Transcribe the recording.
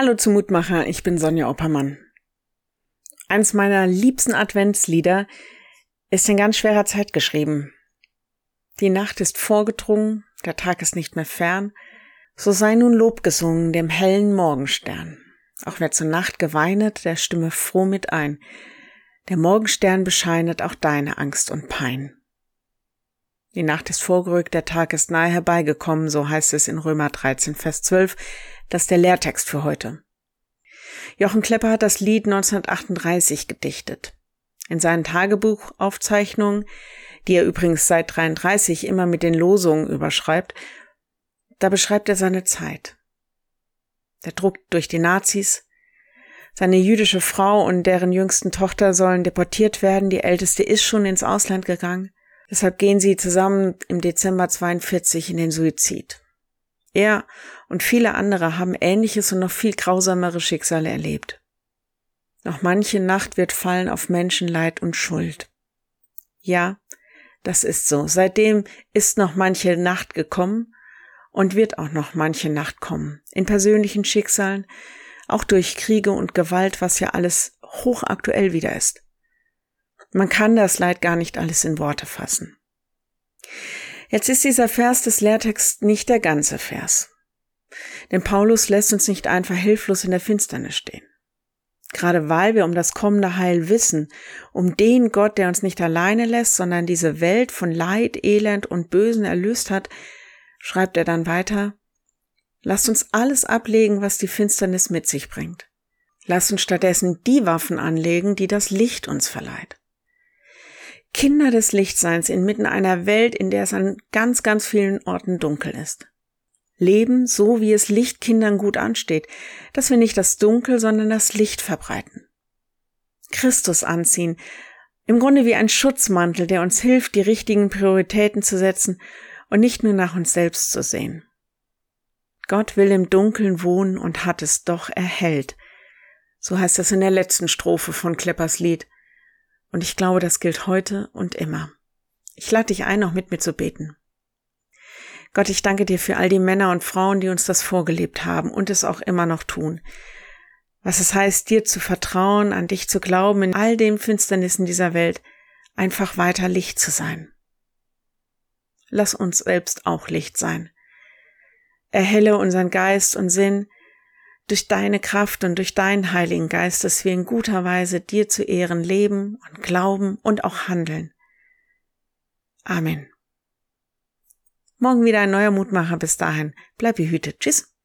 Hallo zum Mutmacher, ich bin Sonja Oppermann. Eins meiner liebsten Adventslieder ist in ganz schwerer Zeit geschrieben. Die Nacht ist vorgedrungen, der Tag ist nicht mehr fern, so sei nun Lob gesungen dem hellen Morgenstern. Auch wer zur Nacht geweinet, der stimme froh mit ein. Der Morgenstern bescheinet auch deine Angst und Pein. Die Nacht ist vorgerückt, der Tag ist nahe herbeigekommen, so heißt es in Römer 13, Vers 12, das ist der Lehrtext für heute. Jochen Klepper hat das Lied 1938 gedichtet. In seinen Tagebuchaufzeichnungen, die er übrigens seit 1933 immer mit den Losungen überschreibt, da beschreibt er seine Zeit. Der Druck durch die Nazis, seine jüdische Frau und deren jüngsten Tochter sollen deportiert werden, die älteste ist schon ins Ausland gegangen, deshalb gehen sie zusammen im Dezember 1942 in den Suizid. Er und viele andere haben ähnliches und noch viel grausamere Schicksale erlebt. Noch manche Nacht wird fallen auf Menschenleid und Schuld. Ja, das ist so. Seitdem ist noch manche Nacht gekommen und wird auch noch manche Nacht kommen. In persönlichen Schicksalen, auch durch Kriege und Gewalt, was ja alles hochaktuell wieder ist. Man kann das Leid gar nicht alles in Worte fassen. Jetzt ist dieser Vers des Lehrtexts nicht der ganze Vers. Denn Paulus lässt uns nicht einfach hilflos in der Finsternis stehen. Gerade weil wir um das kommende Heil wissen, um den Gott, der uns nicht alleine lässt, sondern diese Welt von Leid, Elend und Bösen erlöst hat, schreibt er dann weiter: Lasst uns alles ablegen, was die Finsternis mit sich bringt. Lasst uns stattdessen die Waffen anlegen, die das Licht uns verleiht. Kinder des Lichtseins inmitten einer Welt, in der es an ganz, ganz vielen Orten dunkel ist. Leben, so wie es Lichtkindern gut ansteht, dass wir nicht das Dunkel, sondern das Licht verbreiten. Christus anziehen, im Grunde wie ein Schutzmantel, der uns hilft, die richtigen Prioritäten zu setzen und nicht nur nach uns selbst zu sehen. Gott will im Dunkeln wohnen und hat es doch erhellt. So heißt das in der letzten Strophe von Kleppers Lied. Und ich glaube, das gilt heute und immer. Ich lade dich ein, auch mit mir zu beten. Gott, ich danke dir für all die Männer und Frauen, die uns das vorgelebt haben und es auch immer noch tun. Was es heißt, dir zu vertrauen, an dich zu glauben, in all den Finsternissen dieser Welt einfach weiter Licht zu sein. Lass uns selbst auch Licht sein. Erhelle unseren Geist und Sinn durch deine Kraft und durch deinen Heiligen Geist, dass wir in guter Weise dir zu Ehren leben und glauben und auch handeln. Amen. Morgen wieder ein neuer Mutmacher. Bis dahin, bleib behütet. Tschüss.